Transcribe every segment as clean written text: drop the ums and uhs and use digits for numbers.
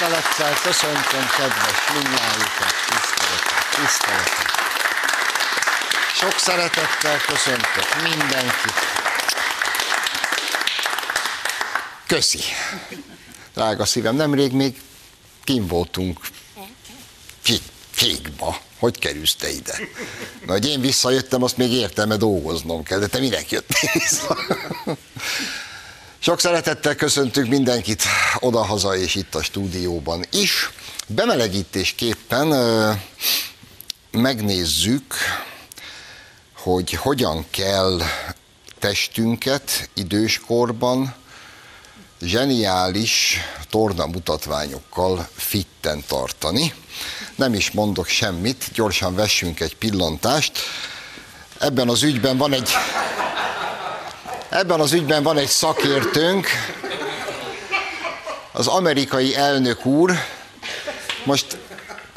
tisztelettel köszöntöm kedves mindnyájukat, tisztelettel. Sok szeretettel köszöntök mindenkit. Köszi. Drága szívem, nemrég még kim voltunk Fékba. Hogy kerülsz te ide? Na, hogy én visszajöttem, azt még értelme dolgoznom kell, de te minek jöttél vissza? Sok szeretettel köszöntünk mindenkit odahaza és itt a stúdióban is. Bemelegítésképpen megnézzük, hogy hogyan kell testünket időskorban zseniális tornamutatványokkal fitten tartani. Nem is mondok semmit, gyorsan vessünk egy pillantást. Ebben az ügyben van egy szakértőnk, az amerikai elnök úr. Most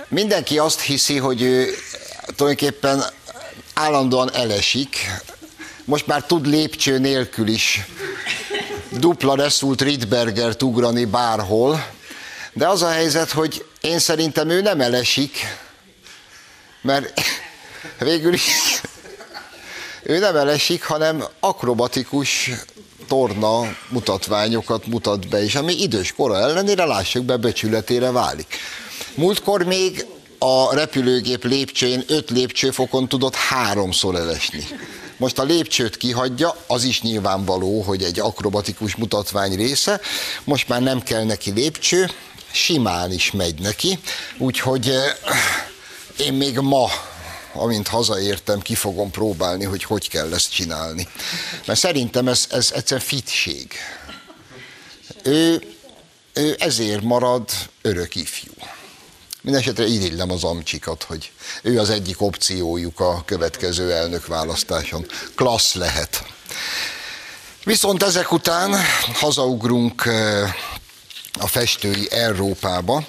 mindenki azt hiszi, hogy ő tulajdonképpen állandóan elesik. Most már tud lépcső nélkül is dupla reszult Rittbergert ugrani bárhol. De az a helyzet, hogy én szerintem ő nem elesik, mert végül is ő nem elesik, hanem akrobatikus torna mutatványokat mutat be, és ami idős kora ellenére, lássuk be, becsületére válik. Múltkor még a repülőgép lépcsőjén 5 lépcsőfokon tudott 3-szor elesni. Most a lépcsőt kihagyja, az is nyilvánvaló, hogy egy akrobatikus mutatvány része. Most már nem kell neki lépcső, simán is megy neki. Úgyhogy én még ma, amint hazaértem, ki fogom próbálni, hogy hogy kell ezt csinálni. Mert szerintem ez egyszerűen fitség. Ő ezért marad örök ifjú. Mindenesetre irigylem az amcsikat, hogy ő az egyik opciójuk a következő elnökválasztáson. Klassz lehet. Viszont ezek után hazaugrunk a festői Európába,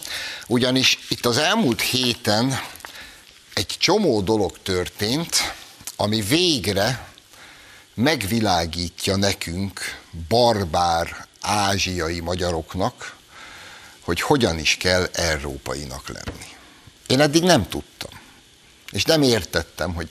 ugyanis itt az elmúlt héten egy csomó dolog történt, ami végre megvilágítja nekünk, barbár ázsiai magyaroknak, hogy hogyan is kell európainak lenni. Én eddig nem tudtam, és nem értettem, hogy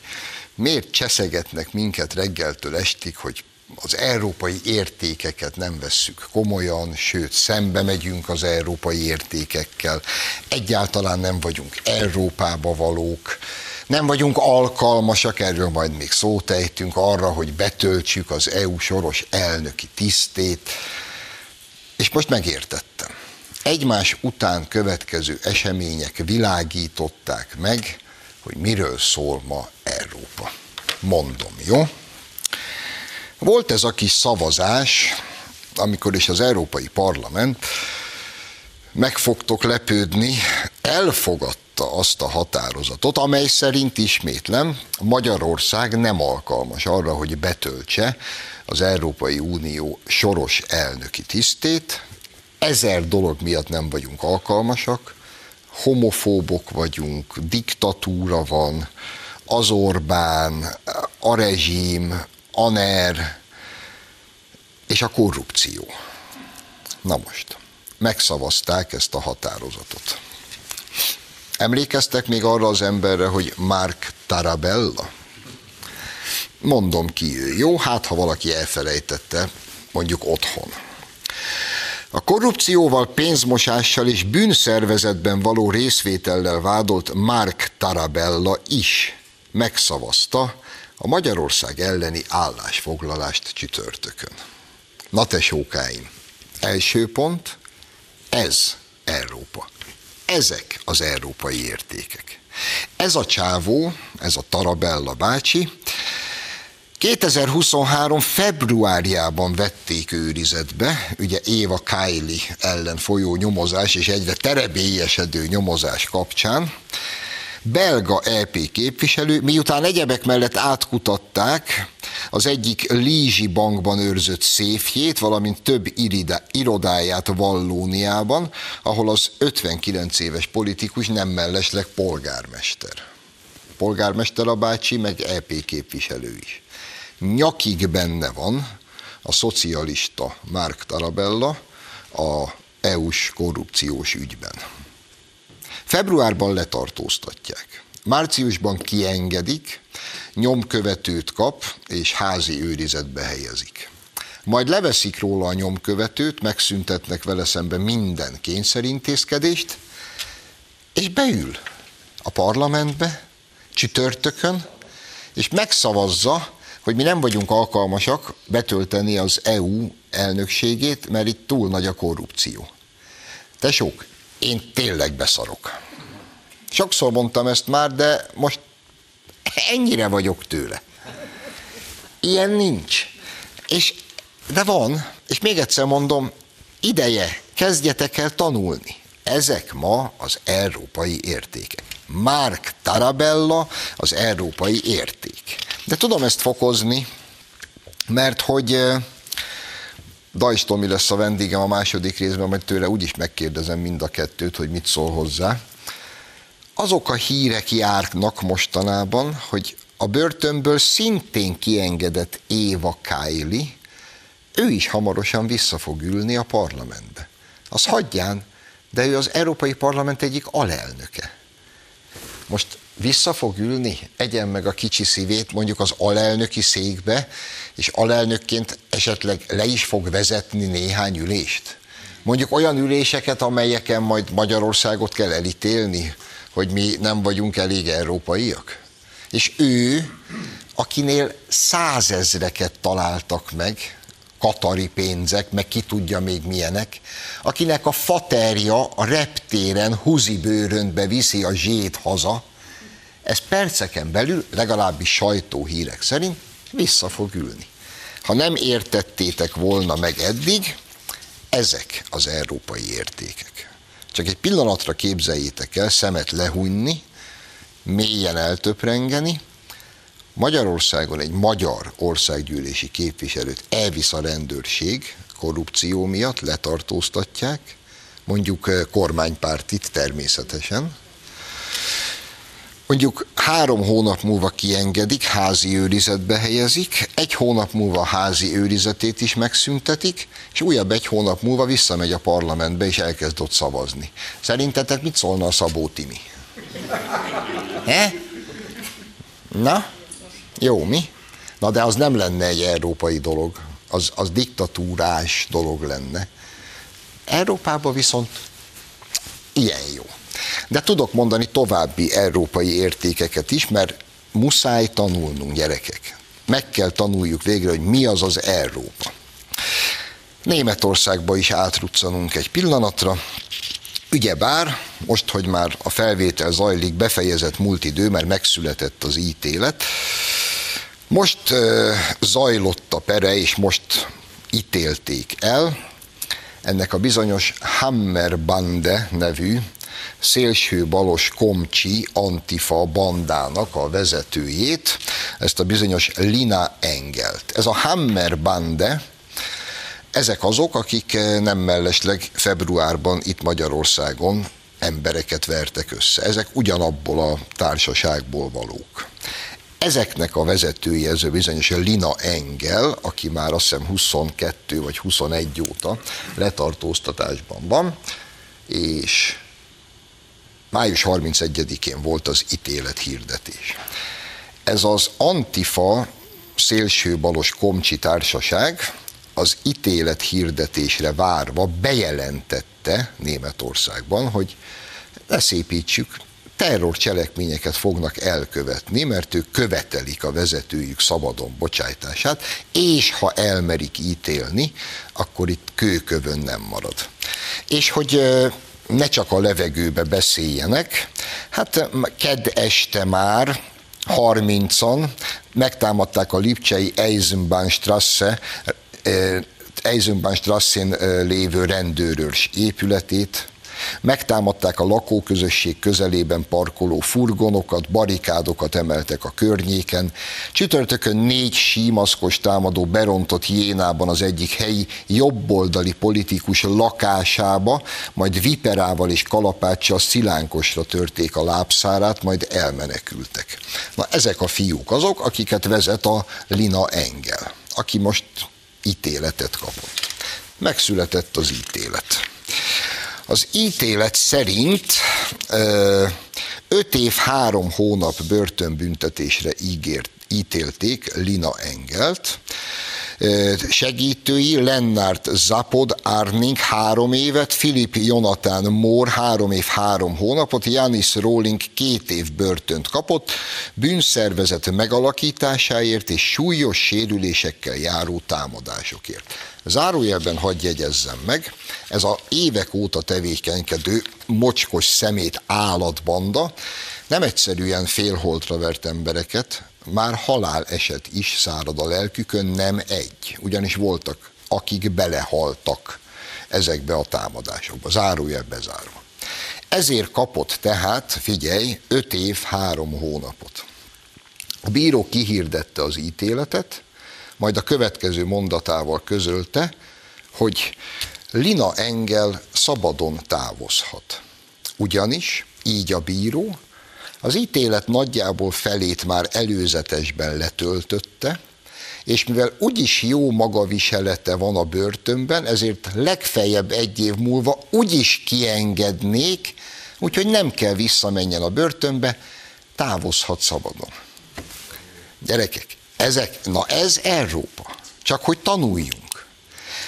miért cseszegetnek minket reggeltől estig, hogy az európai értékeket nem vesszük komolyan, sőt, szembe megyünk az európai értékekkel, egyáltalán nem vagyunk Európába valók, nem vagyunk alkalmasak, erről majd még szót ejtünk, arra, hogy betöltsük az EU soros elnöki tisztét, és most megértettem. Egymás után következő események világították meg, hogy miről szól ma Európa. Mondom, jó? Volt ez a kis szavazás, amikor is az Európai Parlament, meg fogtok lepődni, elfogadta azt a határozatot, amely szerint, ismétlem, Magyarország nem alkalmas arra, hogy betöltse az Európai Unió soros elnöki tisztét. 1000 dolog miatt nem vagyunk alkalmasak, homofóbok vagyunk, diktatúra van, az Orbán, a rezsim, a NER és a korrupció. Na most, megszavazták ezt a határozatot. Emlékeztek még arra az emberre, hogy Mark Tarabella? Mondom ki ő, jó? Hát, ha valaki elfelejtette, mondjuk otthon. A korrupcióval, pénzmosással és bűnszervezetben való részvétellel vádolt Mark Tarabella is megszavazta a Magyarország elleni állásfoglalást csütörtökön. Na te sókáim, első pont, ez Európa. Ezek az európai értékek. Ez a csávó, ez a Tarabella bácsi, 2023. februárjában vették őrizetbe, ugye Éva Kaili ellen folyó nyomozás és egyre terebélyesedő nyomozás kapcsán. Belga EP képviselő, miután egyebek mellett átkutatták az egyik Liège-i bankban őrzött széfjét, valamint több irodáját Vallóniában, ahol az 59 éves politikus nem mellesleg polgármester. Polgármester a bácsi, meg EP képviselő is. Nyakig benne van a szocialista Mark Tarabella, a EU-s korrupciós ügyben. Februárban letartóztatják. Márciusban kiengedik, nyomkövetőt kap és házi őrizetbe helyezik. Majd leveszik róla a nyomkövetőt, megszüntetnek vele szemben minden kényszerintézkedést, és beül a parlamentbe csütörtökön, és megszavazza, hogy mi nem vagyunk alkalmasak betölteni az EU elnökségét, mert itt túl nagy a korrupció. Tesók, én tényleg beszarok. Sokszor mondtam ezt már, de most ennyire vagyok tőle. Ilyen nincs. De van, és még egyszer mondom, ideje, kezdjetek el tanulni. Ezek ma az európai értékek. Mark Tarabella az európai érték. De tudom ezt fokozni, mert hogy Deutsch Tamás lesz a vendégem a második részben, majd tőle úgyis megkérdezem mind a kettőt, hogy mit szól hozzá. Azok a hírek járnak mostanában, hogy a börtönből szintén kiengedett Éva Kaili, ő is hamarosan vissza fog ülni a parlamentbe. Az hagyján, de ő az Európai Parlament egyik alelnöke. Most vissza fog ülni, egyen meg a kicsi szívét mondjuk az alelnöki székbe, és alelnökként esetleg le is fog vezetni néhány ülést. Mondjuk olyan üléseket, amelyeken majd Magyarországot kell elítélni, hogy mi nem vagyunk elég európaiak. És ő, akinél 100 000-eket találtak meg, katari pénzek, meg ki tudja még milyenek, akinek a faterja a reptéren húzibőrönbe viszi a zsét haza, ez perceken belül, legalábbis sajtóhírek szerint, vissza fog ülni. Ha nem értettétek volna meg eddig, ezek az európai értékek. Csak egy pillanatra képzeljétek el, szemet lehújni, mélyen eltöprengeni. Magyarországon egy magyar országgyűlési képviselőt elvisz a rendőrség, korrupció miatt letartóztatják, mondjuk kormánypártit természetesen. Mondjuk 3 hónap múlva kiengedik, házi őrizetbe helyezik, 1 hónap múlva házi őrizetét is megszüntetik, és újabb 1 hónap múlva visszamegy a parlamentbe, és elkezd ott szavazni. Szerintetek mit szólna a Szabó Timi? He? Na? Jó, mi? Na, de az nem lenne egy európai dolog, az diktatúrás dolog lenne. Európában viszont ilyen jó. De tudok mondani további európai értékeket is, mert muszáj tanulnunk, gyerekek. Meg kell tanuljuk végre, hogy mi az az Európa. Németországba is átruccanunk egy pillanatra. Ugyebár, most, hogy már a felvétel zajlik, befejezett múlt idő, mert megszületett az ítélet. Most zajlott a pere, és most ítélték el ennek a bizonyos Hammerbande nevű szélsőbalos komcsi antifa bandának a vezetőjét, ezt a bizonyos Lina Engelt. Ez a Hammerbande, ezek azok, akik nem mellesleg februárban itt Magyarországon embereket vertek össze. Ezek ugyanabból a társaságból valók. Ezeknek a vezetője, ez bizonyos Lina Engel, aki már azt hiszem 22 vagy 21 óta letartóztatásban van, és május 31-én volt az ítélethirdetés. Ez az antifa szélsőbalos komcsi társaság az ítélethirdetésre várva bejelentette Németországban, hogy leszépítsük, terrorcselekményeket fognak elkövetni, mert ők követelik a vezetőjük szabadon bocsájtását, és ha elmerik ítélni, akkor itt kőkövön nem marad. És hogy ne csak a levegőbe beszéljenek, hát kedd este már 30-an megtámadták a lipcsei Eisenbahnstrasszén lévő rendőrös épületét, megtámadták a lakóközösség közelében parkoló furgonokat, barikádokat emeltek a környéken. Csütörtökön 4 símaszkos támadó berontott Jénában az egyik helyi jobboldali politikus lakásába, majd viperával és kalapáccsal szilánkosra törték a lábszárát, majd elmenekültek. Na, ezek a fiúk azok, akiket vezet a Lina Engel, aki most ítéletet kapott. Megszületett az ítélet. Az ítélet szerint 5 év 3 hónap börtönbüntetésre ítélték Lina Engelt, segítői Lennart Zapod-Arning 3 évet, Philip Jonathan Moore 3 év 3 hónapot, Janis Rowling 2 év börtönt kapott, bűnszervezet megalakításáért és súlyos sérülésekkel járó támadásokért. Zárójelben hadd jegyezzem meg, ez az évek óta tevékenykedő mocskos szemét állatbanda nem egyszerűen félholtra vert embereket, már haláleset is szárad a lelkükön, nem egy. Ugyanis voltak, akik belehaltak ezekbe a támadásokba. Zárójel bezárva. Ezért kapott tehát, figyelj, 5 év 3 hónapot. A bíró kihirdette az ítéletet, majd a következő mondatával közölte, hogy Lina Engel szabadon távozhat. Ugyanis, így a bíró, az ítélet nagyjából felét már előzetesben letöltötte, és mivel úgyis jó magaviselete van a börtönben, ezért legfeljebb 1 év múlva úgyis kiengednék, úgyhogy nem kell visszamenjen a börtönbe, távozhat szabadon. Gyerekek, ez Európa, csak hogy tanuljunk.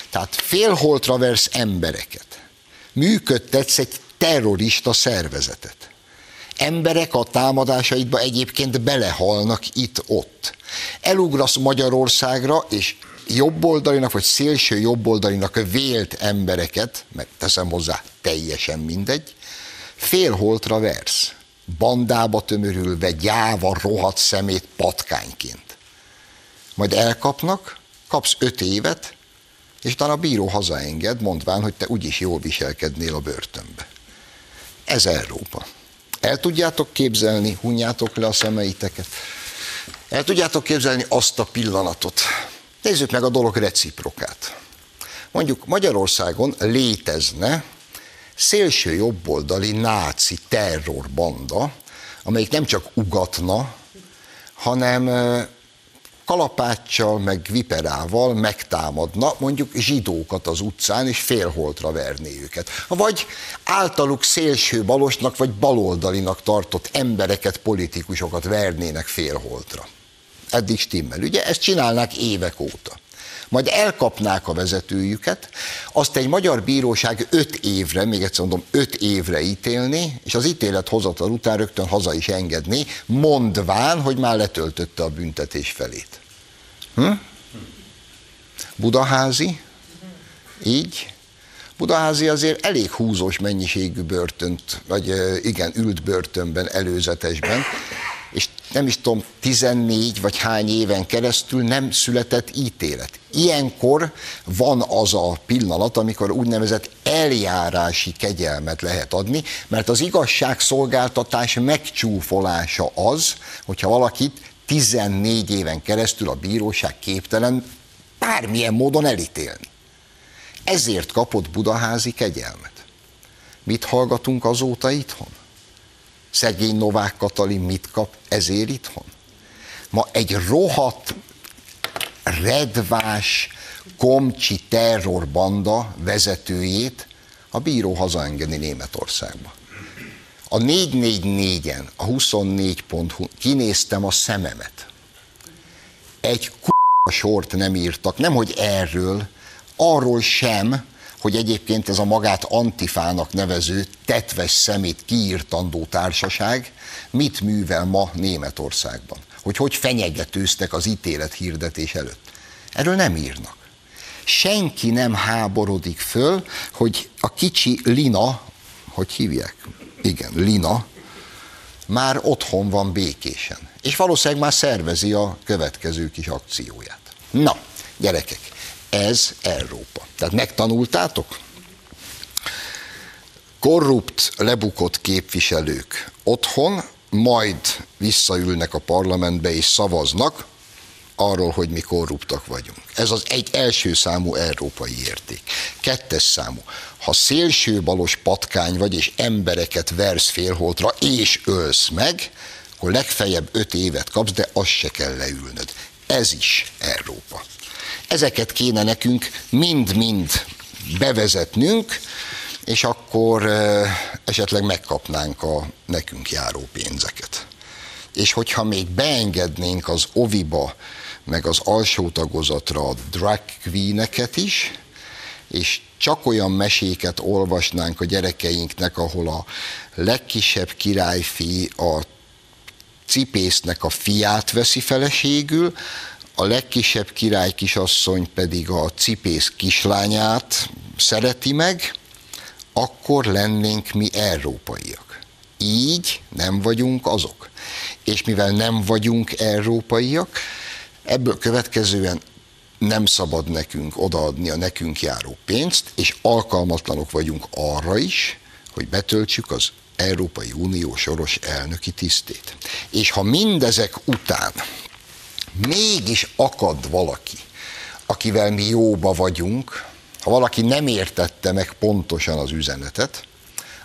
Tehát félholtra versz embereket, működtetsz egy terrorista szervezetet. Emberek a támadásaidba egyébként belehalnak itt-ott. Elugrasz Magyarországra, és jobboldalinak, vagy szélső jobboldalinak vélt embereket, mert teszem hozzá, teljesen mindegy, félholtra versz, bandába tömörülve, gyáva, rohadt szemét patkányként. Majd elkapnak, kapsz 5 évet, és utána a bíró hazaenged, mondván, hogy te úgyis jól viselkednél a börtönbe. Ez Európa. El tudjátok képzelni, hunjátok le a szemeiteket, el tudjátok képzelni azt a pillanatot. Nézzük meg a dolog reciprokát. Mondjuk Magyarországon létezne szélső jobboldali náci terrorbanda, amelyik nem csak ugatna, hanem kalapáccsal meg viperával megtámadna mondjuk zsidókat az utcán, és félholtra verné őket. Vagy általuk szélső balosnak vagy baloldalinak tartott embereket, politikusokat vernének félholtra. Eddig stimmel, ugye? Ezt csinálnák évek óta. Majd elkapnák a vezetőjüket, azt egy magyar bíróság 5 évre, még egyszer mondom, 5 évre ítélni, és az ítélethozatal után rögtön haza is engedni, mondván, hogy már letöltötte a büntetés felét. Budaházi? Így? Budaházi azért elég húzós mennyiségű börtönt, vagy igen, ült börtönben, előzetesben, és nem is tudom, 14 vagy hány éven keresztül nem született ítélet. Ilyenkor van az a pillanat, amikor úgynevezett eljárási kegyelmet lehet adni, mert az igazságszolgáltatás megcsúfolása az, hogyha valakit 14 éven keresztül a bíróság képtelen bármilyen módon elítélni. Ezért kapott Budaházi kegyelmet. Mit hallgatunk azóta itthon? Szegény Novák Katalin mit kap ezért itthon? Ma egy rohadt, redvás, komcsi terrorbanda vezetőjét a bíró hazaengedi Németországba. A 444-en, a 24.hu kinéztem a szememet. Egy k***a sort nem írtak, nemhogy erről, arról sem, hogy egyébként ez a magát antifának nevező tetves szemét kiirtandó társaság mit művel ma Németországban. Hogy fenyegetőztek az ítélet hirdetés előtt. Erről nem írnak. Senki nem háborodik föl, hogy a kicsi Lina, hogy hívják? Igen, Lina, már otthon van békésen. És valószínűleg már szervezi a következő kis akcióját. Na, gyerekek, ez Európa. Tehát megtanultátok? Korrupt, lebukott képviselők otthon, majd visszaülnek a parlamentbe és szavaznak arról, hogy mi korruptak vagyunk. Ez az egy első számú európai érték. 2. számú. Ha szélső balos patkány vagy, és embereket versz félholtra, és ölsz meg, akkor legfeljebb 5 évet kapsz, de azt se kell leülnöd. Ez is Európa. Ezeket kéne nekünk mind-mind bevezetnünk, és akkor esetleg megkapnánk a nekünk járó pénzeket. És hogyha még beengednénk az oviba, meg az alsó tagozatra a drag queeneket is, és csak olyan meséket olvasnánk a gyerekeinknek, ahol a legkisebb királyfi a cipésznek a fiát veszi feleségül, a legkisebb király kisasszony pedig a cipész kislányát szereti meg, akkor lennénk mi európaiak. Így nem vagyunk azok. És mivel nem vagyunk európaiak, ebből következően nem szabad nekünk odaadni a nekünk járó pénzt, és alkalmatlanok vagyunk arra is, hogy betöltsük az Európai Unió soros elnöki tisztét. És ha mindezek után mégis akad valaki, akivel mi jóba vagyunk, ha valaki nem értette meg pontosan az üzenetet,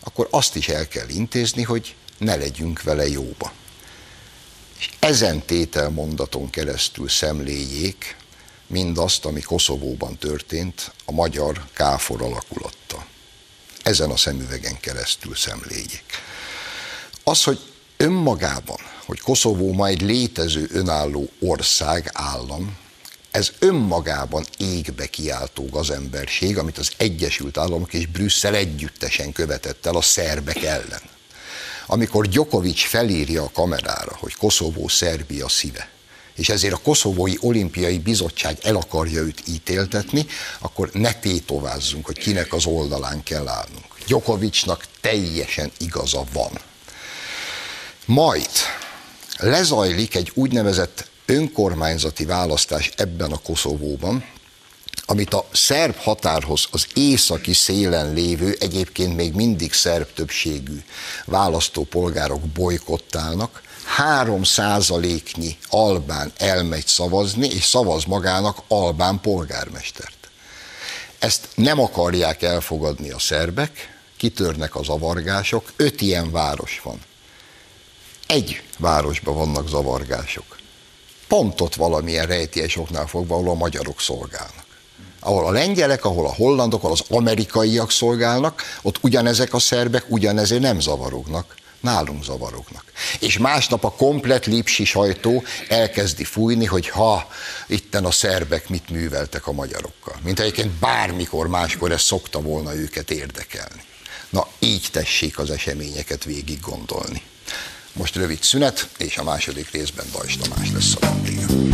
akkor azt is el kell intézni, hogy ne legyünk vele jóba. És ezen tételmondaton keresztül szemléljék mindazt, ami Koszovóban történt a magyar KFOR alakulattal. Ezen a szemüvegen keresztül szemléljék. Az, hogy önmagában, hogy Koszovó ma egy létező önálló ország, állam, ez önmagában égbe kiáltó gazemberség, amit az Egyesült Államok és Brüsszel együttesen követett el a szerbek ellen. Amikor Djokovics felírja a kamerára, hogy Koszovó Szerbia szíve, és ezért a Koszovói Olimpiai Bizottság el akarja őt ítéltetni, akkor ne tétovázzunk, hogy kinek az oldalán kell állnunk. Djokovicsnak teljesen igaza van. Majd lezajlik egy úgynevezett önkormányzati választás ebben a Koszovóban, amit a szerb határhoz az északi szélen lévő, egyébként még mindig szerb többségű választópolgárok bojkottálnak. 3%-nyi albán elmegy szavazni, és szavaz magának albán polgármestert. Ezt nem akarják elfogadni a szerbek, kitörnek a zavargások, 5 ilyen város van. Egy városban vannak zavargások. Pont ott valamilyen rejtélyes oknál fogva, ahol a magyarok szolgálnak. Ahol a lengyelek, ahol a hollandok, ahol az amerikaiak szolgálnak, ott ugyanezek a szerbek ugyanezért nem zavarognak. Nálunk zavarognak. És másnap a komplett lipsi sajtó elkezdi fújni, hogy ha itten a szerbek mit műveltek a magyarokkal. Mint egyébként bármikor máskor ez szokta volna őket érdekelni. Na, így tessék az eseményeket végig gondolni. Most rövid szünet, és a második részben Deutsch Tamás lesz a vendégem.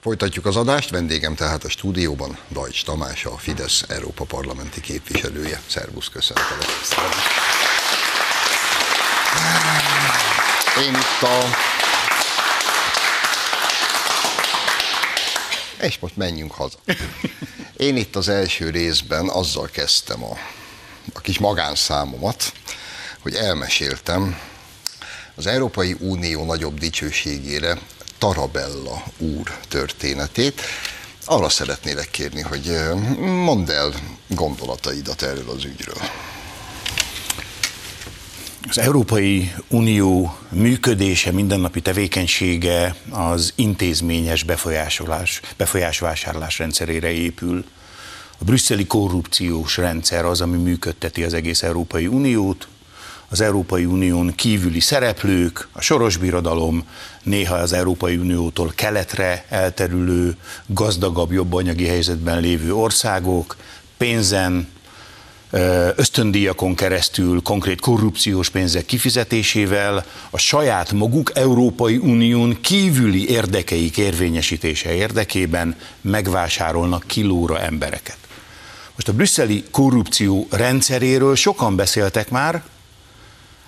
Folytatjuk az adást, vendégem tehát a stúdióban Deutsch Tamás, a Fidesz Európa Parlamenti képviselője. Szervusz, köszöntelek. És most menjünk haza. Én itt az első részben azzal kezdtem a kis magánszámomat, hogy elmeséltem az Európai Unió nagyobb dicsőségére Tarabella úr történetét. Arra szeretnélek kérni, hogy mondd el gondolataidat erről az ügyről. Az Európai Unió működése, mindennapi tevékenysége az intézményes befolyásvásárlás rendszerére épül. A brüsszeli korrupciós rendszer az, ami működteti az egész Európai Uniót. Az Európai Unión kívüli szereplők, a soros birodalom, néha az Európai Uniótól keletre elterülő, gazdagabb, jobb anyagi helyzetben lévő országok, pénzen, ösztöndíjakon keresztül, konkrét korrupciós pénzek kifizetésével a saját maguk Európai Unión kívüli érdekeik érvényesítése érdekében megvásárolnak kilóra embereket. Most a brüsszeli korrupció rendszeréről sokan beszéltek már,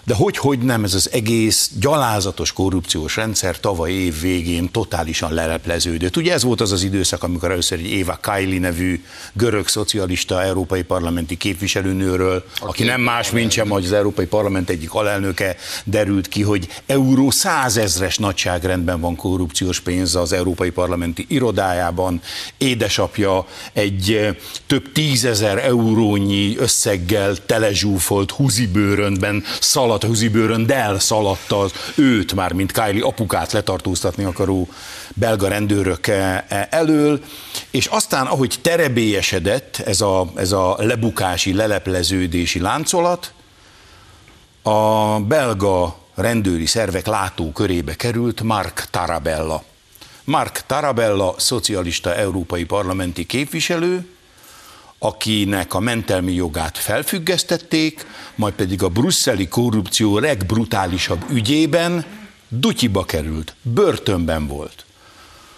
De hogy nem, ez az egész gyalázatos korrupciós rendszer tavaly év végén totálisan lelepleződött. Ugye ez volt az az időszak, amikor először egy Éva Kaili nevű görög szocialista európai parlamenti képviselőnőről, aki nem más, mint sem az Európai Parlament egyik alelnöke, derült ki, hogy euró 100 000-es nagyságrendben van korrupciós pénz az európai parlamenti irodájában. Édesapja egy több 10 000 eurónyi összeggel telezsúfolt húzibőrönben szaladt, húzibőröndel szaladt az őt, már mint Kaili apukát letartóztatni akaró belga rendőrök elől, és aztán ahogy terebélyesedett ez a lebukási, lelepleződési láncolat, a belga rendőri szervek látókörébe került Mark Tarabella. Mark Tarabella, szocialista európai parlamenti képviselő, akinek a mentelmi jogát felfüggesztették, majd pedig a brüsszeli korrupció legbrutálisabb ügyében dutyiba került, börtönben volt.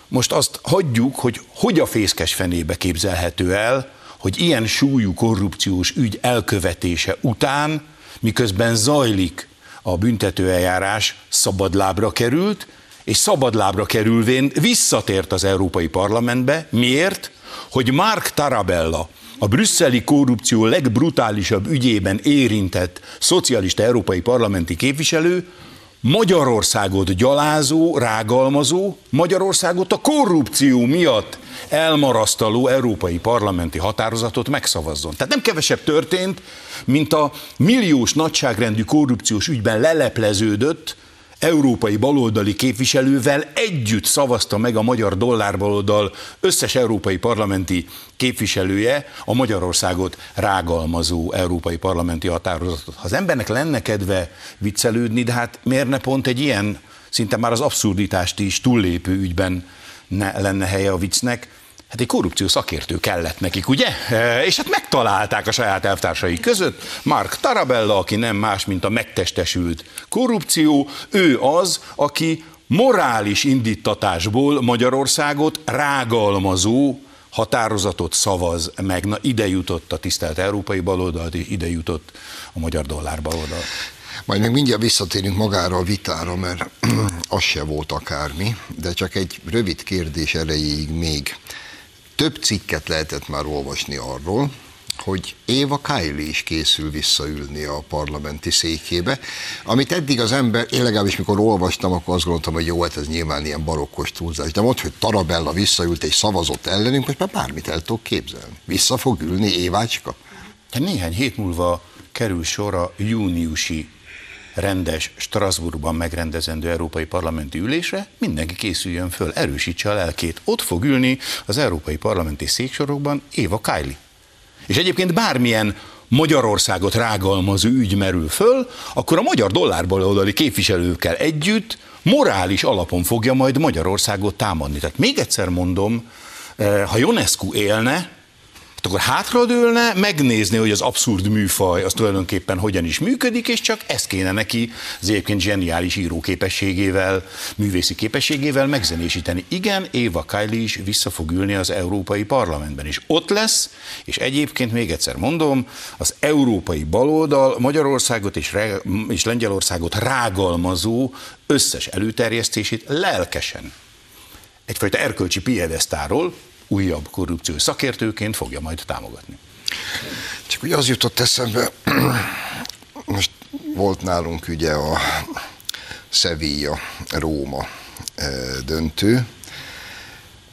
Most azt hagyjuk, hogy a fészkes fenébe képzelhető el, hogy ilyen súlyú korrupciós ügy elkövetése után, miközben zajlik a büntetőeljárás, szabadlábra került, és szabadlábra kerülvén visszatért az Európai Parlamentbe. Miért? Hogy Mark Tarabella, a brüsszeli korrupció legbrutálisabb ügyében érintett szocialista európai parlamenti képviselő, Magyarországot gyalázó, rágalmazó, Magyarországot a korrupció miatt elmarasztaló európai parlamenti határozatot megszavazzon. Tehát nem kevesebb történt, mint a milliós nagyságrendű korrupciós ügyben lelepleződött európai baloldali képviselővel együtt szavazta meg a magyar dollárbaloldal összes európai parlamenti képviselője a Magyarországot rágalmazó európai parlamenti határozatot. Ha az embernek lenne kedve viccelődni, de hát miért ne pont egy ilyen, szinte már az abszurditást is túllépő ügyben lenne helye a viccnek? Hát egy korrupció szakértő kellett nekik, ugye? És hát megtalálták a saját elvtársai között. Mark Tarabella, aki nem más, mint a megtestesült korrupció, ő az, aki morális indíttatásból Magyarországot rágalmazó határozatot szavaz meg. Na, ide jutott a tisztelt európai baloldalt, és ide jutott a magyar dollár baloldalt. Majd meg mindjárt visszatérünk magára a vitára, mert az se volt akármi, de csak egy rövid kérdés erejéig még. Több cikket lehetett már olvasni arról, hogy Éva Kaili is készül visszaülni a parlamenti székébe, amit eddig az ember, én legalábbis mikor olvastam, akkor azt gondoltam, hogy jó, hát ez nyilván ilyen barokkos túlzás, de ott, hogy Tarabella visszaült és szavazott ellenünk, most már bármit el tudok képzelni. Vissza fog ülni Évácska? De néhány hét múlva kerül sor a júniusi rendes Strasbourgban megrendezendő európai parlamenti ülésre, mindenki készüljön föl, erősítse a lelkét. Ott fog ülni az európai parlamenti széksorokban Éva Kaili. És egyébként bármilyen Magyarországot rágalmazó ügy merül föl, akkor a magyar dollárbaloldali képviselőkkel együtt morális alapon fogja majd Magyarországot támadni. Tehát még egyszer mondom, ha Ionescu élne, akkor hátradőlne, megnézni, hogy az abszurd műfaj az tulajdonképpen hogyan is működik, és csak ezt kéne neki az egyébként zseniális íróképességével, művészi képességével megzenésíteni. Igen, Éva Kaili is vissza fog ülni az Európai Parlamentben, és ott lesz, és egyébként még egyszer mondom, az európai baloldal Magyarországot és Lengyelországot rágalmazó összes előterjesztését lelkesen, egyfajta erkölcsi piedesztáról, újabb korrupció szakértőként fogja majd támogatni. Csak ugye az jutott eszembe, most volt nálunk ugye a Sevilla-Róma döntő,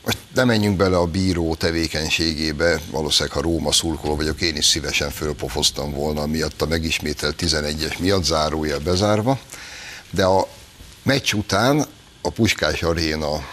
most nem menjünk bele a bíró tevékenységébe, valószínűleg ha Róma szurkoló vagyok, én is szívesen fölpofoztam volna miatt a megismételt 11-es miatt, zárója bezárva, de a meccs után a Puskás Aréna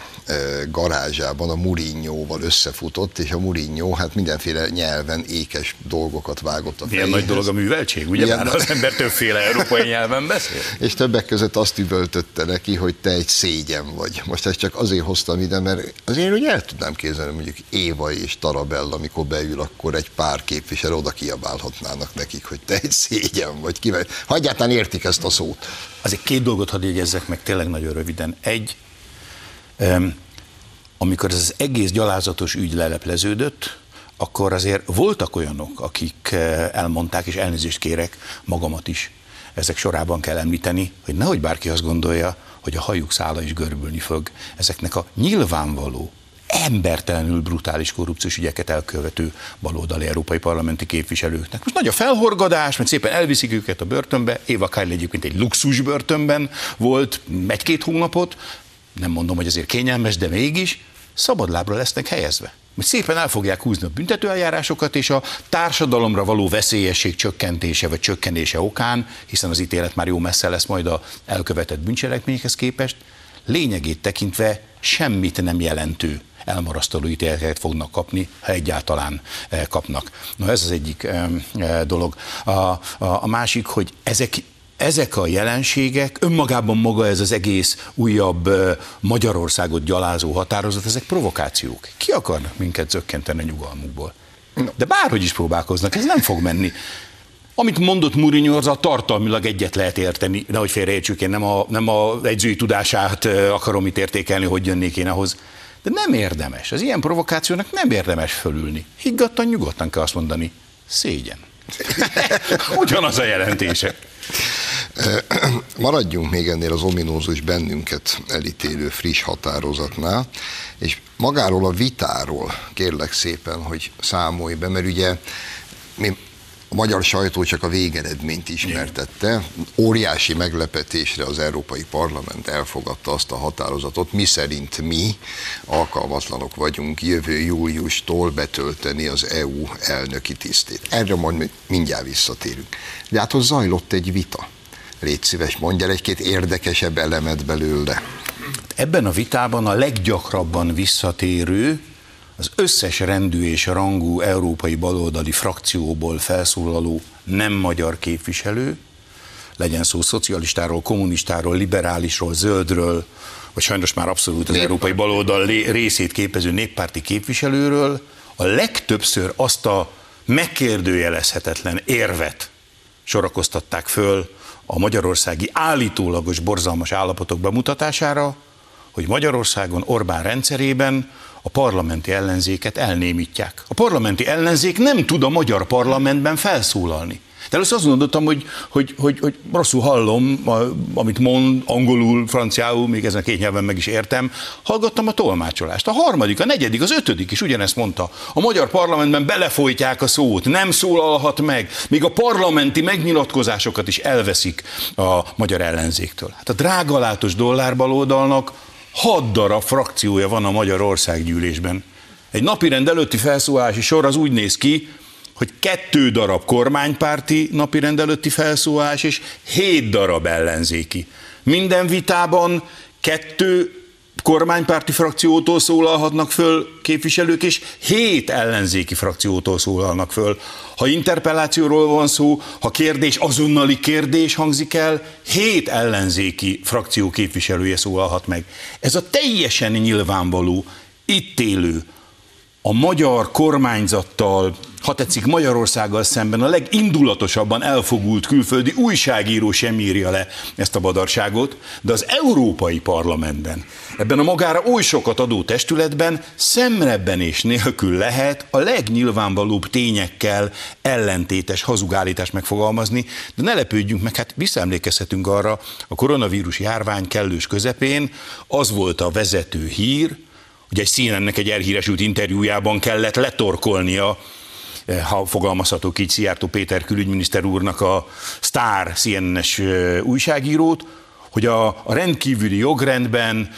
garázsában a Mourinhoval összefutott, és a Mourinho hát mindenféle nyelven ékes dolgokat vágott a fejéhez. Milyen nagy dolog a műveltség, ugye? Milyen... Már az ember többféle európai nyelven beszél. És többek között azt üvöltötte neki, hogy te egy szégyen vagy. Most ezt csak azért hoztam ide, mert azért, hogy el tudnám képzelni, mondjuk Éva és Tarabella, amikor beül, akkor egy pár képviselő oda kiabálhatnának nekik, hogy te egy szégyen vagy. Hagyjátán értik ezt a szót. Azért két dolgot hadd jegyezzek meg tényleg nagyon röviden. Egy, amikor ez az egész gyalázatos ügy lelepleződött, akkor azért voltak olyanok, akik elmondták, és elnézést kérek magamat is ezek sorában kell említeni, hogy nehogy bárki azt gondolja, hogy a hajuk szála is görbülni fog. Ezeknek a nyilvánvaló, embertelenül brutális korrupciós ügyeket elkövető baloldali európai parlamenti képviselőknek. Most nagy a felhorgadás, mert szépen elviszik őket a börtönbe. Éva Kaili egyébként egy luxus börtönben volt egy-két hónapot, nem mondom, hogy azért kényelmes, de mégis szabadlábra lesznek helyezve. Hogy szépen el fogják húzni a büntetőeljárásokat, és a társadalomra való veszélyesség csökkentése vagy csökkenése okán, hiszen az ítélet már jó messze lesz majd az elkövetett bűncselekményekhez képest, lényegét tekintve semmit nem jelentő elmarasztaló ítéleteket fognak kapni, ha egyáltalán kapnak. Na ez az egyik dolog. A másik, hogy ezek a jelenségek, önmagában maga ez az egész újabb Magyarországot gyalázó határozat, ezek provokációk. Ki akar minket zökkenteni a nyugalmukból? De bárhogy is próbálkoznak, ez nem fog menni. Amit mondott Mourinho, azzal tartalmilag egyet lehet érteni, nehogy félreértsük, én nem a edzői tudását akarom itt értékelni, hogy jönnék én ahhoz. De nem érdemes, az ilyen provokációnak nem érdemes fölülni. Higgadtan, nyugodtan kell azt mondani, szégyen. Ugyanaz a jelentése. Maradjunk még ennél az ominózus bennünket elítélő friss határozatnál, és magáról a vitáról kérlek szépen, hogy számolj be, mert ugye a magyar sajtó csak a végeredményt ismertette. Óriási meglepetésre az Európai Parlament elfogadta azt a határozatot, miszerint mi alkalmatlanok vagyunk jövő júliustól betölteni az EU elnöki tisztét. Erre majd mindjárt visszatérünk. De hát ott zajlott egy vita. Légy szíves, mondj el egy-két érdekesebb elemet belőle. Ebben a vitában a leggyakrabban visszatérő, az összes rendű és rangú európai baloldali frakcióból felszólaló nem magyar képviselő, legyen szó szocialistáról, kommunistáról, liberálisról, zöldről, vagy sajnos már abszolút az európai baloldal részét képező néppárti képviselőről, a legtöbbször azt a megkérdőjelezhetetlen érvet sorakoztatták föl a magyarországi állítólagos borzalmas állapotok bemutatására, hogy Magyarországon Orbán rendszerében a parlamenti ellenzéket elnémítják. A parlamenti ellenzék nem tud a magyar parlamentben felszólalni. De először azt gondoltam, hogy rosszul hallom, amit mond, angolul, franciául, még ezen a két nyelven meg is értem. Hallgattam a tolmácsolást. A harmadik, a negyedik, az ötödik is ugyanezt mondta. A magyar parlamentben belefolytják a szót, nem szólalhat meg. Még a parlamenti megnyilatkozásokat is elveszik a magyar ellenzéktől. Hát a drágalátos dollárbaloldalnak 6 darab frakciója van a Magyarország gyűlésben. Egy napirend előtti felszólási sor az úgy néz ki, hogy 2 darab kormánypárti napirend előtti felszólás és 7 darab ellenzéki. Minden vitában 2 kormánypárti frakciótól szólalhatnak föl képviselők, és 7 ellenzéki frakciótól szólalnak föl. Ha interpellációról van szó, ha kérdés, azonnali kérdés hangzik el, 7 ellenzéki frakció képviselője szólalhat meg. Ez a teljesen nyilvánvaló, itt élő, a magyar kormányzattal, ha tetszik Magyarországgal szemben a legindulatosabban elfogult külföldi újságíró sem írja le ezt a badarságot, de az Európai Parlamentben, ebben a magára oly sokat adó testületben szemrebbenés nélkül lehet a legnyilvánvalóbb tényekkel ellentétes hazugállítást megfogalmazni, de ne lepődjünk meg, hát visszaemlékezhetünk arra, a koronavírus járvány kellős közepén az volt a vezető hír, hogy egy CNN-nek egy elhíresült interjújában kellett letorkolnia, ha fogalmazhatok így, Szijjártó Péter külügyminiszter úrnak a sztár CNN-es újságírót, hogy a rendkívüli jogrendben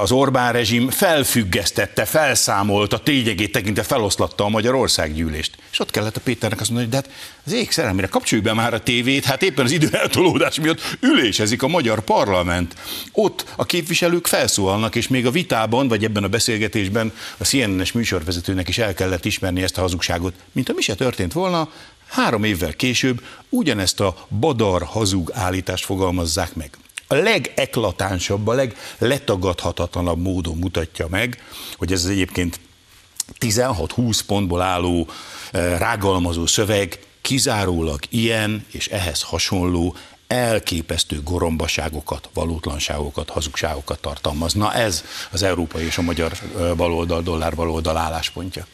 az Orbán rezsim felfüggesztette, felszámolta, tényegét tekintve feloszlatta a Magyarország gyűlést. És ott kellett a Péternek azt mondani, hogy de hát az ég szerelmére kapcsoljuk be már a tévét, hát éppen az időeltolódás miatt ülésezik a magyar parlament. Ott a képviselők felszólalnak, és még a vitában, vagy ebben a beszélgetésben a CNN-es műsorvezetőnek is el kellett ismerni ezt a hazugságot. Mint ha mi se történt volna, 3 évvel később ugyanezt a badar hazug állítást fogalmazzák meg. A legeklatánsabb, a legletagadhatatlanabb módon mutatja meg, hogy ez egyébként 16-20 pontból álló rágalmazó szöveg kizárólag ilyen és ehhez hasonló elképesztő gorombaságokat, valótlanságokat, hazugságokat tartalmaz. Na ez az európai és a magyar baloldal, dollárbaloldal álláspontja.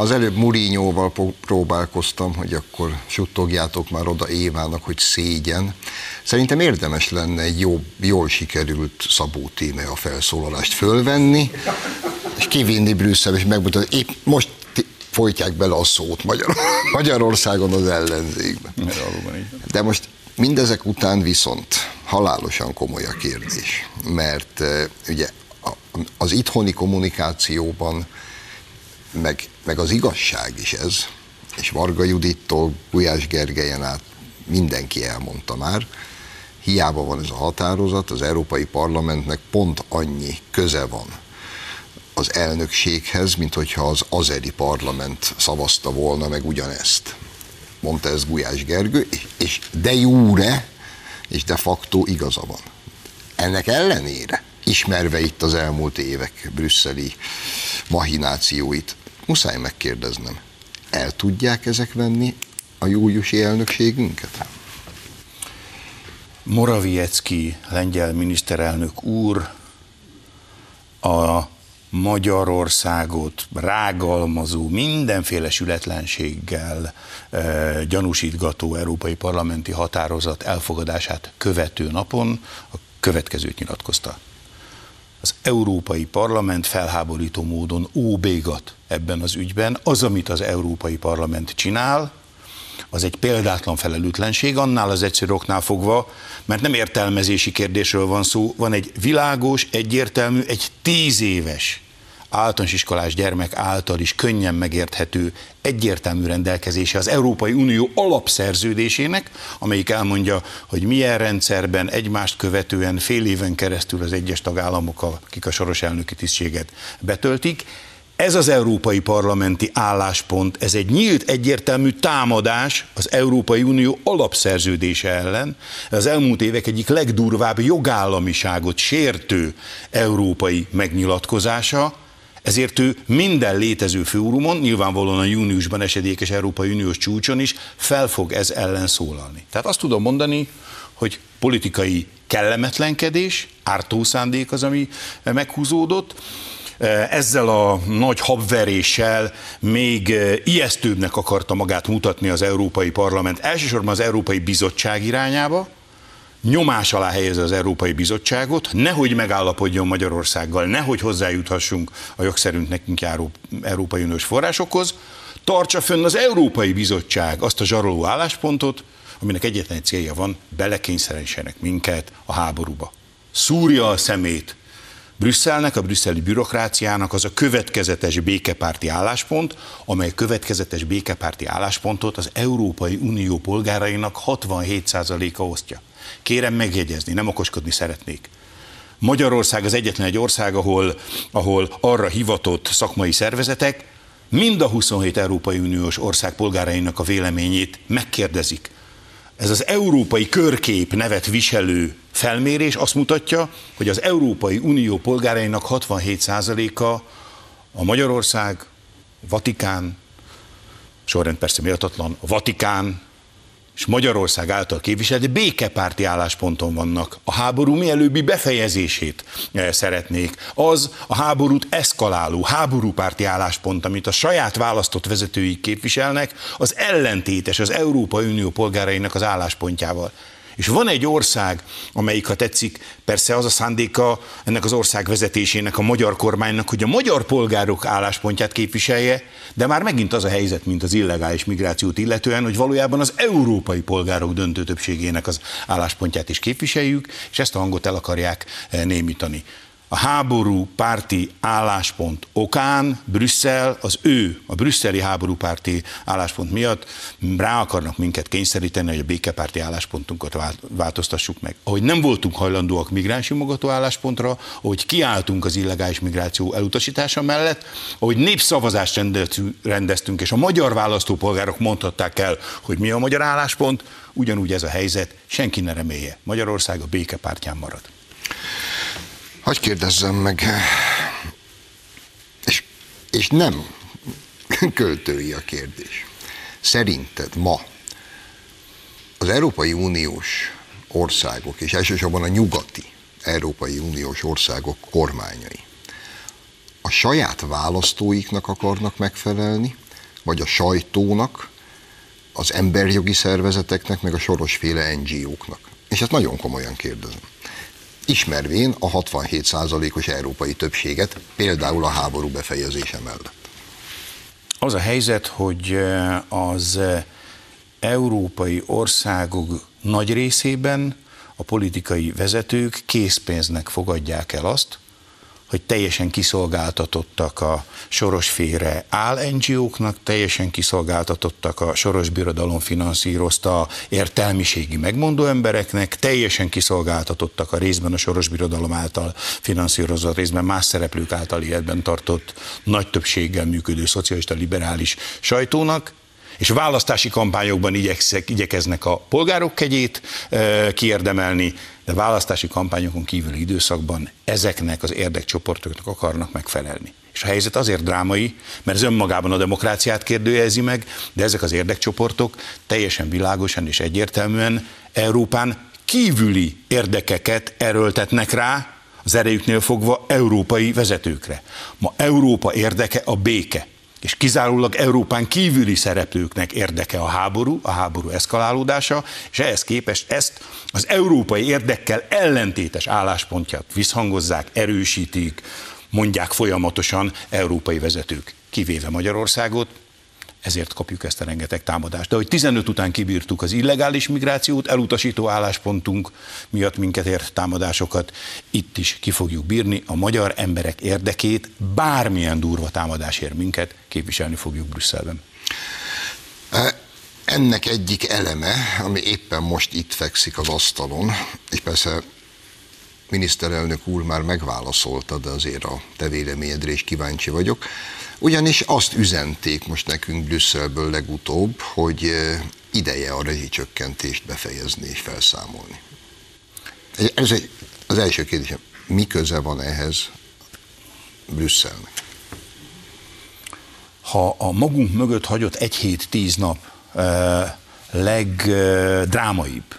Az előbb Mourinhoval próbálkoztam, hogy akkor suttogjátok már oda Évának, hogy szégyen. Szerintem érdemes lenne egy jól sikerült Szabó Tíme a felszólalást fölvenni, és kivinni Brüsszel, és megmutatni, épp most folytják bele a szót Magyarországon az ellenzékben. De most mindezek után viszont halálosan komoly a kérdés, mert ugye az itthoni kommunikációban meg az igazság is ez, és Varga Judittól Gulyás Gergelyen át mindenki elmondta már, hiába van ez a határozat, az Európai Parlamentnek pont annyi köze van az elnökséghez, mint hogyha az azeri parlament szavazta volna meg ugyanezt. Mondta ezt Gulyás Gergő, és de jure és de facto igaza van. Ennek ellenére, ismerve itt az elmúlt évek brüsszeli machinációit, muszáj megkérdeznem, el tudják ezek venni a júliusi elnökségünket? Moraviecki lengyel miniszterelnök úr a Magyarországot rágalmazó, mindenféle sületlenséggel gyanúsítgató európai parlamenti határozat elfogadását követő napon a következőt nyilatkozta. Az Európai Parlament felháborító módon óbégat ebben az ügyben. Az, amit az Európai Parlament csinál, az egy példátlan felelőtlenség, annál az egyszerű oknál fogva, mert nem értelmezési kérdésről van szó, van egy világos, egyértelmű, egy 10 éves általános iskolás gyermek által is könnyen megérthető egyértelmű rendelkezése az Európai Unió alapszerződésének, amelyik elmondja, hogy milyen rendszerben egymást követően fél éven keresztül az egyes tagállamok, akik a soros elnöki tisztséget betöltik. Ez az európai parlamenti álláspont, ez egy nyílt, egyértelmű támadás az Európai Unió alapszerződése ellen. Az elmúlt évek egyik legdurvább jogállamiságot sértő európai megnyilatkozása, ezért ő minden létező fórumon, nyilvánvalóan a júniusban esedékes Európai Uniós csúcson is fel fog ez ellen szólalni. Tehát azt tudom mondani, hogy politikai kellemetlenkedés, ártószándék az, ami meghúzódott. Ezzel a nagy habveréssel még ijesztőbbnek akarta magát mutatni az Európai Parlament, elsősorban az Európai Bizottság irányába, nyomás alá helyezze az Európai Bizottságot, nehogy megállapodjon Magyarországgal, nehogy hozzájuthassunk a jogszerűnt nekünk járó Európai Uniós forrásokhoz, tartsa fönn az Európai Bizottság azt a zsaroló álláspontot, aminek egyetlen célja van, belekényszerítsenek minket a háborúba. Szúrja a szemét Brüsszelnek, a brüsszeli bürokráciának az a következetes békepárti álláspont, amely következetes békepárti álláspontot az Európai Unió polgárainak 67%-a osztja. Kérem megjegyezni, nem okoskodni szeretnék. Magyarország az egyetlen egy ország, ahol arra hivatott szakmai szervezetek mind a 27 Európai Uniós ország polgárainak a véleményét megkérdezik. Ez az európai körkép nevet viselő felmérés azt mutatja, hogy az Európai Unió polgárainak 67%-a a Magyarország, Vatikán, sorrend persze méltatlan, Vatikán és Magyarország által képviselt békepárti állásponton vannak. A háború mielőbbi befejezését szeretnék. Az a háborút eszkaláló, háborúpárti álláspont, amit a saját választott vezetőik képviselnek, az ellentétes az Európai Unió polgárainak az álláspontjával. És van egy ország, amelyik, ha tetszik, persze az a szándéka ennek az ország vezetésének, a magyar kormánynak, hogy a magyar polgárok álláspontját képviselje, de már megint az a helyzet, mint az illegális migrációt illetően, hogy valójában az európai polgárok döntő többségének az álláspontját is képviseljük, és ezt a hangot el akarják némítani. A háborúpárti álláspont okán Brüsszel, a brüsszeli háborúpárti álláspont miatt rá akarnak minket kényszeríteni, hogy a békepárti álláspontunkat változtassuk meg. Ahogy nem voltunk hajlandóak migránsimogató álláspontra, ahogy kiálltunk az illegális migráció elutasítása mellett, ahogy népszavazást rendeztünk, és a magyar választópolgárok mondhatták el, hogy mi a magyar álláspont, ugyanúgy ez a helyzet, senki ne remélje. Magyarország a békepártján marad. Hagy kérdezzem meg, és nem költői a kérdés. Szerinted ma az Európai Uniós országok, és elsősorban a nyugati Európai Uniós országok kormányai a saját választóiknak akarnak megfelelni, vagy a sajtónak, az emberjogi szervezeteknek, meg a Soros-féle NGO-knak. És ezt nagyon komolyan kérdezem. Ismervén a 67%-os európai többséget, például a háború befejezése mellett. Az a helyzet, hogy az európai országok nagy részében a politikai vezetők készpénznek fogadják el azt, hogy teljesen kiszolgáltatottak a Soros-féle áll-NGO-knak, teljesen kiszolgáltatottak a Soros birodalom finanszírozta értelmiségi megmondó embereknek, teljesen kiszolgáltatottak a részben a Soros birodalom által finanszírozott, részben más szereplők által életben tartott nagy többséggel működő szocialista liberális sajtónak, és választási kampányokban igyekeznek a polgárok kegyét kiérdemelni, de választási kampányokon kívüli időszakban ezeknek az érdekcsoportoknak akarnak megfelelni. És a helyzet azért drámai, mert ez önmagában a demokráciát kérdőjelezi meg, de ezek az érdekcsoportok teljesen világosan és egyértelműen Európán kívüli érdekeket erőltetnek rá, az erejüknél fogva európai vezetőkre. Ma Európa érdeke a béke, és kizárólag Európán kívüli szereplőknek érdeke a háború eszkalálódása, és ehhez képest ezt az európai érdekkel ellentétes álláspontját visszhangozzák, erősítik, mondják folyamatosan európai vezetők, kivéve Magyarországot, ezért kapjuk ezt a rengeteg támadást. De hogy 15 után kibírtuk az illegális migrációt, elutasító álláspontunk miatt minket ért támadásokat, itt is ki fogjuk bírni, a magyar emberek érdekét, bármilyen durva támadásért minket képviselni fogjuk Brüsszelben. Ennek egyik eleme, ami éppen most itt fekszik az asztalon, és persze miniszterelnök úr már megválaszolta, de azért a te véleményedre is kíváncsi vagyok, ugyanis azt üzenték most nekünk Brüsszelből legutóbb, hogy ideje a rezsicsökkentést befejezni és felszámolni. Ez az első kérdésem. Mi köze van ehhez Brüsszelnek? Ha a magunk mögött hagyott 1 hét 10 nap legdrámaibb,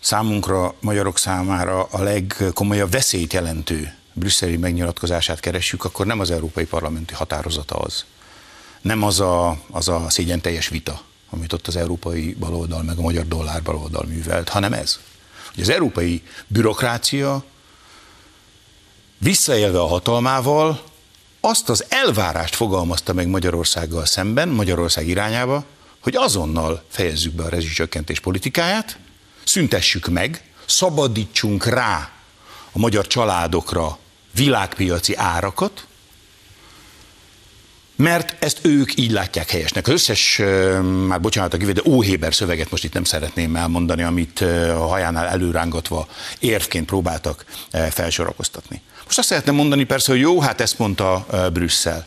számunkra, magyarok számára a legkomolyabb veszélyt jelentő brüsszeli megnyilatkozását keressük, akkor nem az európai parlamenti határozata az. Nem az a szégyen teljes vita, amit ott az európai baloldal meg a magyar dollár baloldal művelt, hanem ez. Hogy az európai bürokrácia visszaélve a hatalmával azt az elvárást fogalmazta meg Magyarországgal szemben, Magyarország irányába, hogy azonnal fejezzük be a rezsicsökkentés politikáját, szüntessük meg, szabadítsunk rá a magyar családokra világpiaci árakat, mert ezt ők így látják helyesnek. Az összes, már bocsánat a kivétel, óhéber szöveget most itt nem szeretném elmondani, amit a hajánál előrángatva érvként próbáltak felsorakoztatni. Most azt szeretném mondani persze, hogy jó, hát ezt mondta Brüsszel.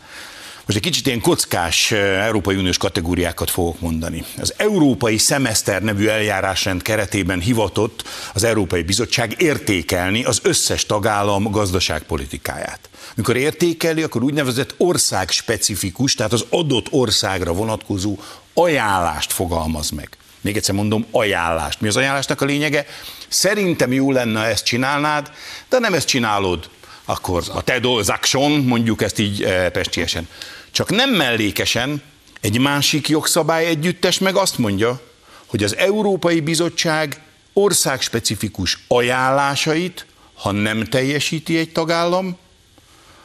Most egy kicsit ilyen kockás Európai Uniós kategóriákat fogok mondani. Az Európai Szemeszter nevű eljárásrend keretében hivatott az Európai Bizottság értékelni az összes tagállam gazdaságpolitikáját. Mikor értékeli, akkor úgynevezett országspecifikus, tehát az adott országra vonatkozó ajánlást fogalmaz meg. Még egyszer mondom, ajánlást. Mi az ajánlásnak a lényege? Szerintem jó lenne, ha ezt csinálnád, de nem ezt csinálod. Akkor a TEDOZAKSON, mondjuk ezt így pestiesen. Csak nem mellékesen egy másik jogszabály együttes meg azt mondja, hogy az Európai Bizottság országspecifikus ajánlásait, ha nem teljesíti egy tagállam,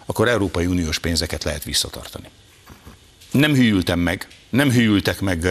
akkor Európai Uniós pénzeket lehet visszatartani. Nem hűltem meg, nem hűltek meg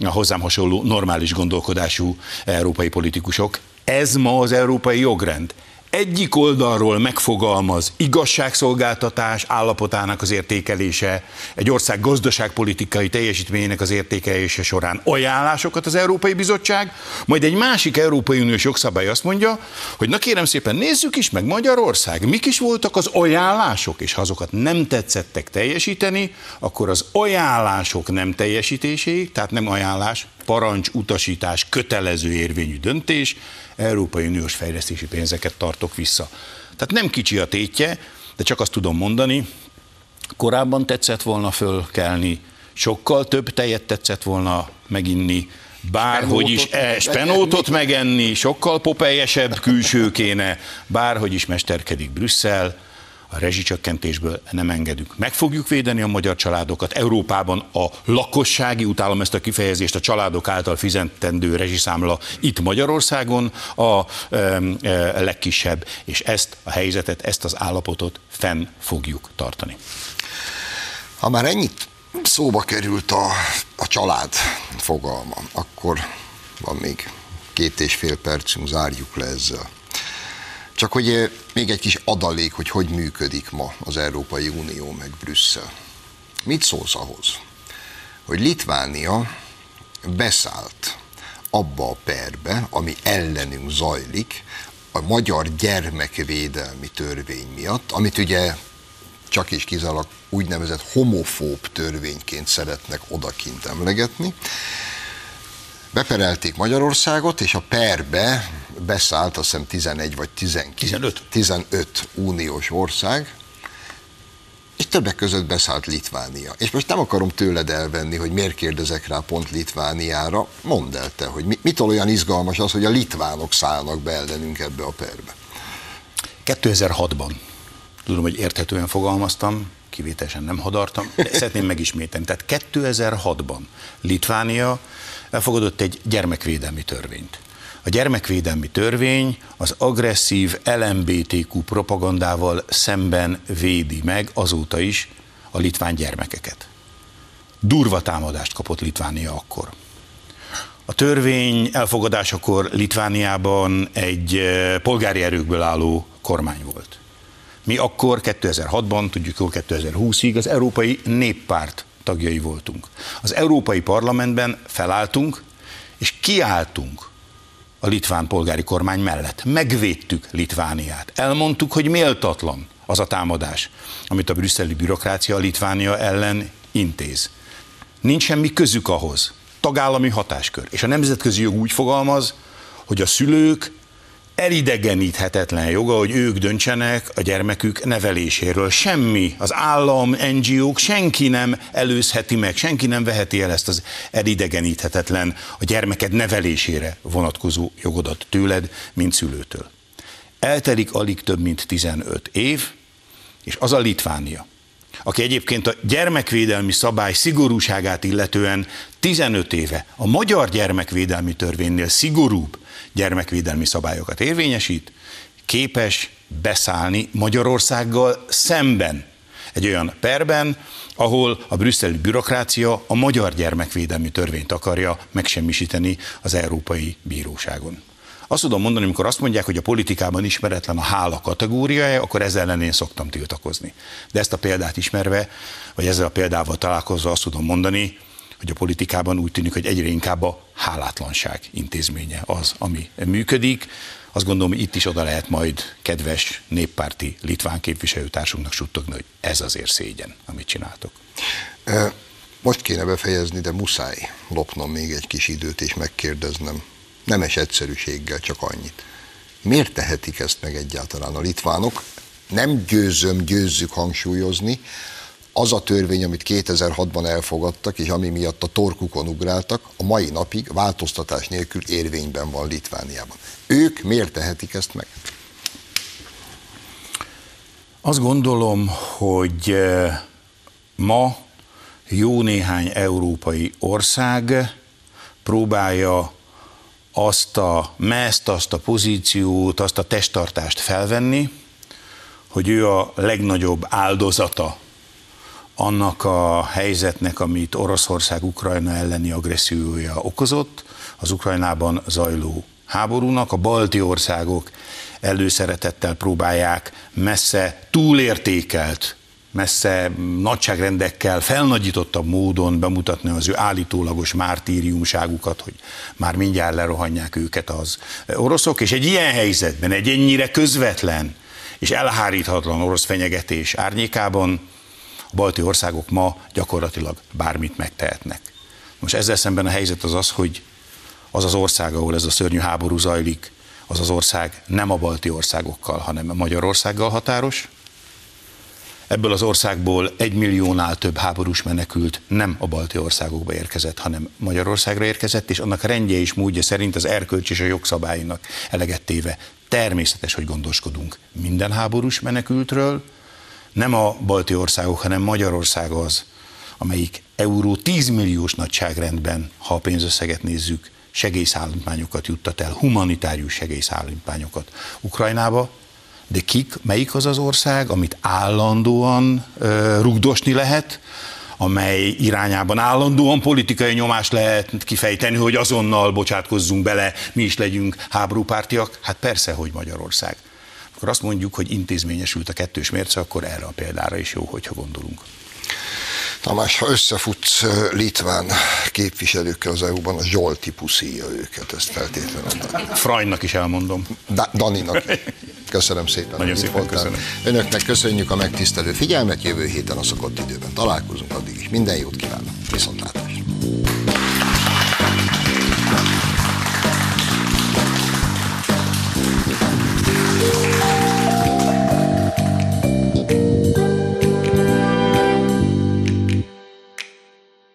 a hozzám hasonló normális gondolkodású európai politikusok. Ez ma az európai jogrend. Egyik oldalról megfogalmaz igazságszolgáltatás állapotának az értékelése, egy ország gazdaságpolitikai teljesítményének az értékelése során ajánlásokat az Európai Bizottság, majd egy másik Európai Uniós jogszabály azt mondja, hogy na kérem szépen nézzük is meg Magyarország, mik is voltak az ajánlások, és ha azokat nem tetszettek teljesíteni, akkor az ajánlások nem teljesítéséig, tehát nem ajánlás, parancs, utasítás, kötelező érvényű döntés, Európai Uniós fejlesztési pénzeket tartok vissza. Tehát nem kicsi a tétje, de csak azt tudom mondani, korábban tetszett volna fölkelni, sokkal több tejet tetszett volna meginni, bárhogy is spenótot megenni, sokkal popelyesebb külső kéne, bárhogy is mesterkedik Brüsszel, a rezsicsökkentésből nem engedünk. Meg fogjuk védeni a magyar családokat. Európában a lakossági, utálom ezt a kifejezést, a családok által fizetendő rezsiszámla itt Magyarországon a legkisebb, és ezt a helyzetet, ezt az állapotot fenn fogjuk tartani. Ha már ennyit szóba került a család fogalma, akkor van még 2,5 percünk, zárjuk le ezzel. Csak hogy még egy kis adalék, hogy hogy működik ma az Európai Unió meg Brüsszel. Mit szólsz ahhoz, hogy Litvánia beszállt abba a perbe, ami ellenünk zajlik, a magyar gyermekvédelmi törvény miatt, amit ugye csak és kizárólag úgynevezett homofób törvényként szeretnek odakint emlegetni. Beperelték Magyarországot, és a perbe beszállt, azt hiszem 11 vagy 15 uniós ország, és többek között beszállt Litvánia. És most nem akarom tőled elvenni, hogy miért kérdezek rá pont Litvániára. Mondd el te, hogy mitől olyan izgalmas az, hogy a litvánok szállnak be ellenünk ebbe a perbe. 2006-ban, tudom, hogy érthetően fogalmaztam, kivételesen nem hadartam, de szeretném megismételni. Tehát 2006-ban Litvánia elfogadott egy gyermekvédelmi törvényt. A gyermekvédelmi törvény az agresszív LMBTQ propagandával szemben védi meg azóta is a litván gyermekeket. Durva támadást kapott Litvánia akkor. A törvény elfogadásakor Litvániában egy polgári erőkből álló kormány volt. Mi akkor 2006-ban, tudjuk jól 2020-ig az Európai Néppárt tagjai voltunk. Az Európai Parlamentben felálltunk, és kiálltunk a litván polgári kormány mellett. Megvédtük Litvániát. Elmondtuk, hogy méltatlan az a támadás, amit a brüsszeli bürokrácia a Litvánia ellen intéz. Nincs semmi közük ahhoz. Tagállami hatáskör. És a nemzetközi jog úgy fogalmaz, hogy a szülők elidegeníthetetlen joga, hogy ők döntsenek a gyermekük neveléséről. Semmi, az állam, NGO-k, senki nem előzheti meg, senki nem veheti el ezt az elidegeníthetetlen, a gyermeked nevelésére vonatkozó jogodat tőled, mint szülőtől. Eltelik alig több mint 15 év, és az a Litvánia, aki egyébként a gyermekvédelmi szabály szigorúságát illetően 15 éve a magyar gyermekvédelmi törvénynél szigorúbb gyermekvédelmi szabályokat érvényesít, képes beszállni Magyarországgal szemben egy olyan perben, ahol a brüsszeli bürokrácia a magyar gyermekvédelmi törvényt akarja megsemmisíteni az Európai Bíróságon. Azt tudom mondani, amikor azt mondják, hogy a politikában ismeretlen a hála kategóriája, akkor ezzel ellen én szoktam tiltakozni. De ezt a példát ismerve, vagy ezzel a példával találkozva azt tudom mondani, hogy a politikában úgy tűnik, hogy egyre inkább a hálátlanság intézménye az, ami működik. Azt gondolom, hogy itt is oda lehet majd kedves néppárti litván képviselőtársunknak suttogni, hogy ez azért szégyen, amit csináltok. Most kéne befejezni, de muszáj lopnom még egy kis időt és megkérdeznem. Nemes egyszerűséggel csak annyit. Miért tehetik ezt meg egyáltalán a litvánok? Nem győzzük hangsúlyozni. Az a törvény, amit 2006-ban elfogadtak, és ami miatt a torkukon ugráltak, a mai napig változtatás nélkül érvényben van Litvániában. Ők miért tehetik ezt meg? Azt gondolom, hogy ma jó néhány európai ország próbálja azt a pozíciót, azt a testtartást felvenni, hogy ő a legnagyobb áldozata annak a helyzetnek, amit Oroszország Ukrajna elleni agressziója okozott, az Ukrajnában zajló háborúnak. A balti országok előszeretettel próbálják messze túlértékelt, messze nagyságrendekkel felnagyítottabb módon bemutatni az ő állítólagos mártíriumságukat, hogy már mindjárt lerohanják őket az oroszok, és egy ilyen helyzetben, egy ennyire közvetlen és elháríthatatlan orosz fenyegetés árnyékában a balti országok ma gyakorlatilag bármit megtehetnek. Most ezzel szemben a helyzet az, hogy az az ország, ahol ez a szörnyű háború zajlik, az az ország nem a balti országokkal, hanem a Magyarországgal határos. Ebből az országból 1 milliónál több háborús menekült nem a balti országokba érkezett, hanem Magyarországra érkezett, és annak rendje és módja szerint az erkölcs és a jogszabálynak eleget téve természetes, hogy gondoskodunk minden háborús menekültről, nem a balti országok, hanem Magyarország az, amelyik euró 10 milliós nagyságrendben, ha a pénzösszeget nézzük, segélyszállítmányokat juttat el, humanitárius segélyszállítmányokat Ukrajnába, de melyik az az ország, amit állandóan rugdosni lehet, amely irányában állandóan politikai nyomást lehet kifejteni, hogy azonnal bocsátkozzunk bele, mi is legyünk háborúpártiak? Hát persze, hogy Magyarország. Akkor azt mondjuk, hogy intézményesült a kettős mérce, akkor erre a példára is jó, hogyha gondolunk. Tamás, ha összefutsz litván képviselőkkel az EU-ban, az Zsolti puszíja őket, ezt feltétlenül. Frajnak is elmondom. Daninak is. Köszönöm szépen. Nagyon szépen köszönöm. Önöknek köszönjük a megtisztelő figyelmet, jövő héten a szokott időben találkozunk, addig is minden jót kívánok. Viszontlátásra.